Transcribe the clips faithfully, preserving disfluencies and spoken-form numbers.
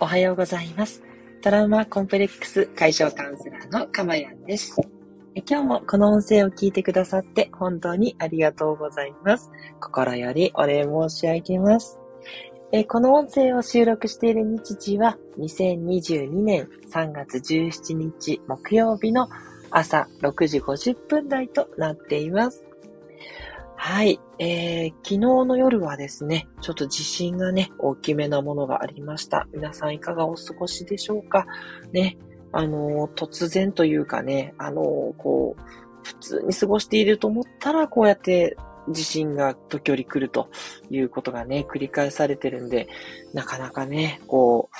おはようございます。トラウマコンプレックス解消カウンセラーのかまやんです。今日もこの音声を聞いてくださって本当にありがとうございます。心よりお礼申し上げます。えこの音声を収録している日時はにせんにじゅうにねんさんがつじゅうしちにち木曜日の朝ろくじごじゅっぷん台となっています。はい、えー、昨日の夜はですね、ちょっと地震がね、大きめなものがありました。皆さんいかがお過ごしでしょうかね、あのー、突然というかね、あのー、こう、普通に過ごしていると思ったら、こうやって地震が時折来るということがね、繰り返されてるんで、なかなかね、こ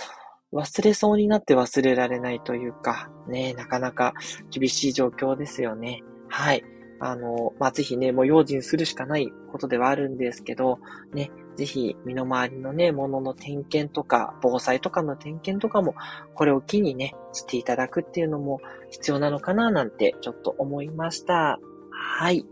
う、忘れそうになって忘れられないというか、ね、なかなか厳しい状況ですよね。はい。あの、まあ、ぜひね、もう用心するしかないことではあるんですけど、ね、ぜひ身の回りのね、ものの点検とか、防災とかの点検とかも、これを機にね、していただくっていうのも必要なのかななんてちょっと思いました。はい。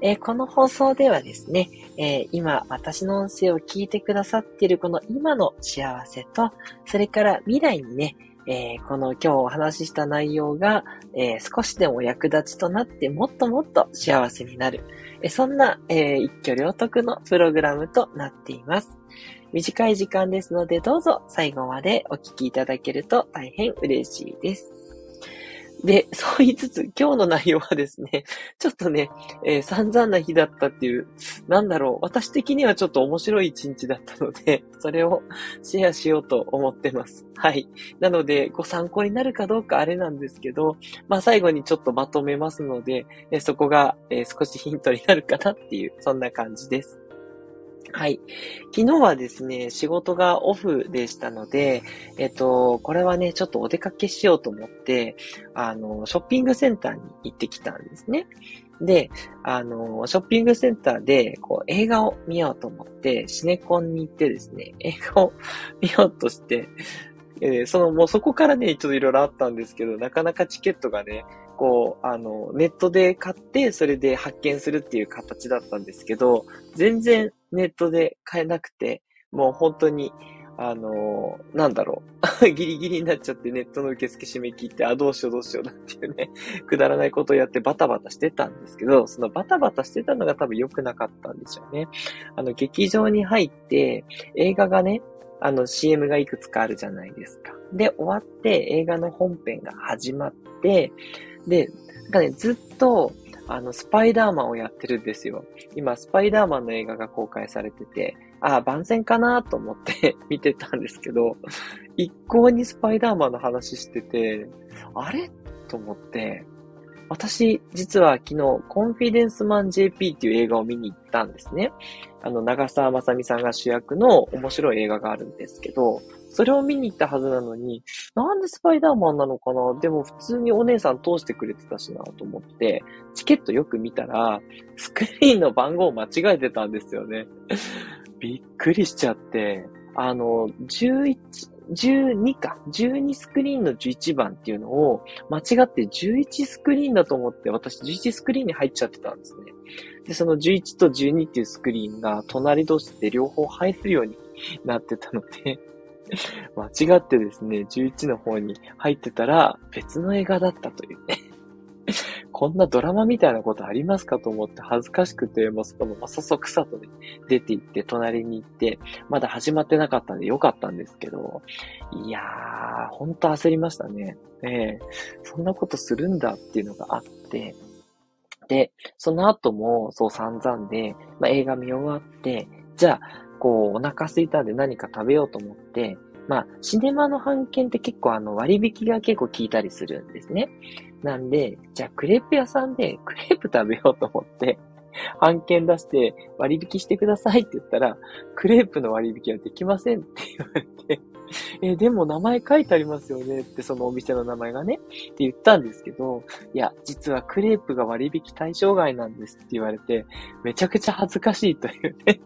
えー、この放送ではですね、えー、今私の音声を聞いてくださっているこの今の幸せと、それから未来にね、えー、この今日お話しした内容が、えー、少しでも役立ちとなってもっともっと幸せになる、えー、そんな、えー、一挙両得のプログラムとなっています。短い時間ですのでどうぞ最後までお聞きいただけると大変嬉しいです。で、そう言いつつ、今日の内容はですね、ちょっとね、えー、散々な日だったっていう、なんだろう、私的にはちょっと面白い一日だったので、それをシェアしようと思ってます。はい。なので、ご参考になるかどうかあれなんですけど、まあ最後にちょっとまとめますので、えー、そこが、えー、少しヒントになるかなっていう、そんな感じです。はい。昨日はですね、仕事がオフでしたので、えっと、これはね、ちょっとお出かけしようと思って、あの、ショッピングセンターに行ってきたんですね。で、あの、ショッピングセンターで、こう、映画を見ようと思って、シネコンに行ってですね、映画を見ようとして、えー、その、もうそこからね、ちょっといろいろあったんですけど、なかなかチケットがね、こう、あの、ネットで買って、それで発券するっていう形だったんですけど、全然ネットで買えなくて、もう本当に、あの、なんだろう、ギリギリになっちゃってネットの受付締め切って、あ、どうしようどうしようなんていうね、くだらないことをやってバタバタしてたんですけど、そのバタバタしてたのが多分良くなかったんでしょうね。あの、劇場に入って、映画がね、あの シーエム がいくつかあるじゃないですか。で、終わって映画の本編が始まって、で、なんかね、ずっと、あの、スパイダーマンをやってるんですよ。今、スパイダーマンの映画が公開されてて、ああ、番宣かなと思って見てたんですけど、一向にスパイダーマンの話してて、あれと思って、私、実は昨日、コンフィデンスマン ジェーピー っていう映画を見に行ったんですね。あの、長澤まさみさんが主役の面白い映画があるんですけど、それを見に行ったはずなのに、なんでスパイダーマンなのかな？でも普通にお姉さん通してくれてたしなと思って、チケットよく見たら、スクリーンの番号を間違えてたんですよね。びっくりしちゃって、あの、じゅういち、じゅうにか、じゅうにスクリーンのじゅういちばんっていうのを間違ってじゅういちスクリーンだと思って私じゅういちスクリーンに入っちゃってたんですね。で、そのじゅういちとじゅうにっていうスクリーンが隣同士で両方入るようになってたので、間違ってですね、じゅういちの方に入ってたら別の映画だったというね。こんなドラマみたいなことありますかと思って恥ずかしくて、もうそこのまさそくさとね、出て行って隣に行って、まだ始まってなかったんでよかったんですけど、いやー、ほんと焦りましたね。ねえ、そんなことするんだっていうのがあって、で、その後もそう散々で、まあ、映画見終わって、じゃあ、こうお腹空いたんで何か食べようと思って、まあ、シネマの半券って結構あの割引が結構効いたりするんですね。なんで、じゃあクレープ屋さんでクレープ食べようと思って、半券出して割引してくださいって言ったら、クレープの割引はできませんって言われて、え、でも名前書いてありますよねってそのお店の名前がね、って言ったんですけど、いや、実はクレープが割引対象外なんですって言われて、めちゃくちゃ恥ずかしいというね。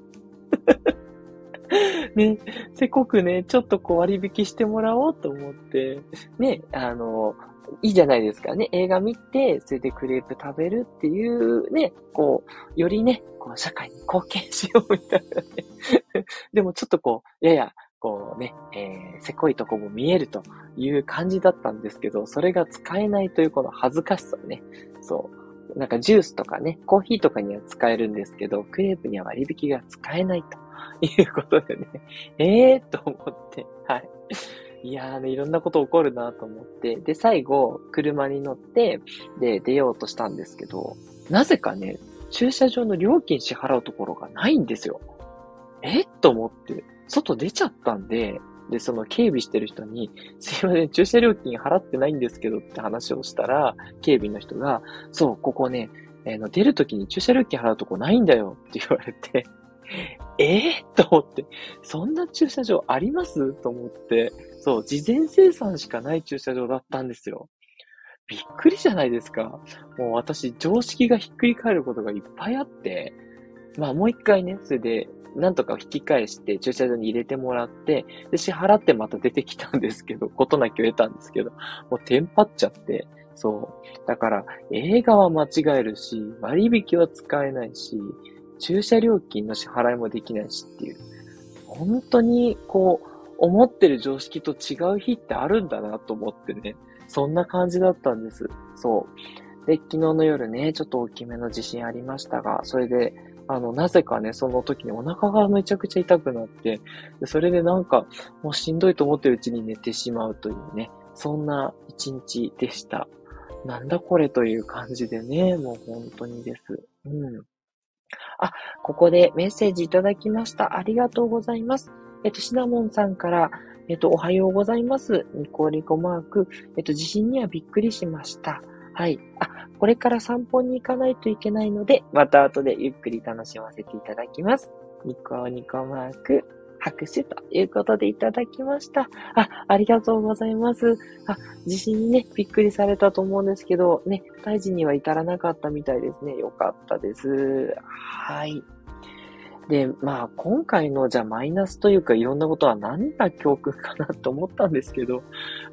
ね、せこくね、ちょっとこう割引してもらおうと思って、ね、あの、いいじゃないですかね。映画見て、それでクレープ食べるっていうね、こう、よりね、こう社会に貢献しようみたいなね。でもちょっとこう、やや、こうね、えー、せこいとこも見えるという感じだったんですけど、それが使えないというこの恥ずかしさね。そう。なんかジュースとかね、コーヒーとかには使えるんですけど、クレープには割引が使えないということでね、えーと思って、はい。いやーね、いろんなこと起こるなと思って、で、最後、車に乗って、で、出ようとしたんですけど、なぜかね、駐車場の料金支払うところがないんですよ。えっと思って、外出ちゃったんで、で、その警備してる人に、すいません、駐車料金払ってないんですけどって話をしたら、警備の人が、そう、ここね、えー、の出るときに駐車料金払うとこないんだよって言われて、えー、と思って、そんな駐車場ありますと思って、そう、事前生産しかない駐車場だったんですよ。びっくりじゃないですか。もう私、常識がひっくり返ることがいっぱいあって、まあもう一回ね、それで、なんとか引き返して駐車場に入れてもらって、で、支払ってまた出てきたんですけど、ことなきを得たんですけど、もうテンパっちゃって、そう。だから、映画は間違えるし、割引は使えないし、駐車料金の支払いもできないしっていう、本当にこう、思ってる常識と違う日ってあるんだなと思ってね、そんな感じだったんです。そう。で、昨日の夜ね、ちょっと大きめの地震ありましたが、それで、あの、なぜかね、その時にお腹がめちゃくちゃ痛くなって、それでなんか、もうしんどいと思ってるうちに寝てしまうというね、そんな一日でした。なんだこれという感じでね、もう本当にです。うん。あ、ここでメッセージいただきました。ありがとうございます。えっと、シナモンさんから、えっと、おはようございます。ニコリコマーク。えっと、地震にはびっくりしました。はい。あ、これから散歩に行かないといけないので、また後でゆっくり楽しませていただきます。ニコニコマーク、拍手ということでいただきました。あ、ありがとうございます。あ、地震にね、びっくりされたと思うんですけど、ね、大事には至らなかったみたいですね。よかったです。はい。で、まあ、今回の、じゃあ、マイナスというか、いろんなことは何が教訓かなと思ったんですけど、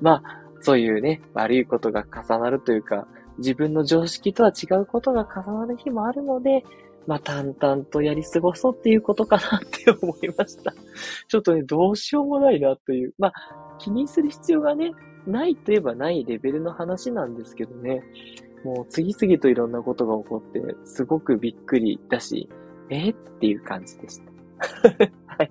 まあ、そういうね、悪いことが重なるというか、自分の常識とは違うことが重なる日もあるので、まあ、淡々とやり過ごそうっていうことかなって思いました。ちょっとね、どうしようもないなという、まあ、気にする必要がね、ないといえばないレベルの話なんですけどね、もう次々といろんなことが起こって、すごくびっくりだし、えっていう感じでした。はい。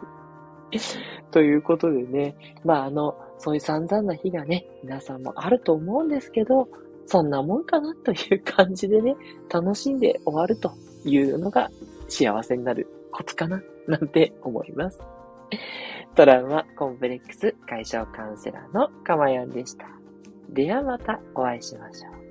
ということでね、まああの、そういう散々な日がね、皆さんもあると思うんですけど、そんなもんかなという感じでね、楽しんで終わるというのが幸せになるコツかな、なんて思います。トラウマ・コンプレックス解消カウンセラーのかまやんでした。ではまたお会いしましょう。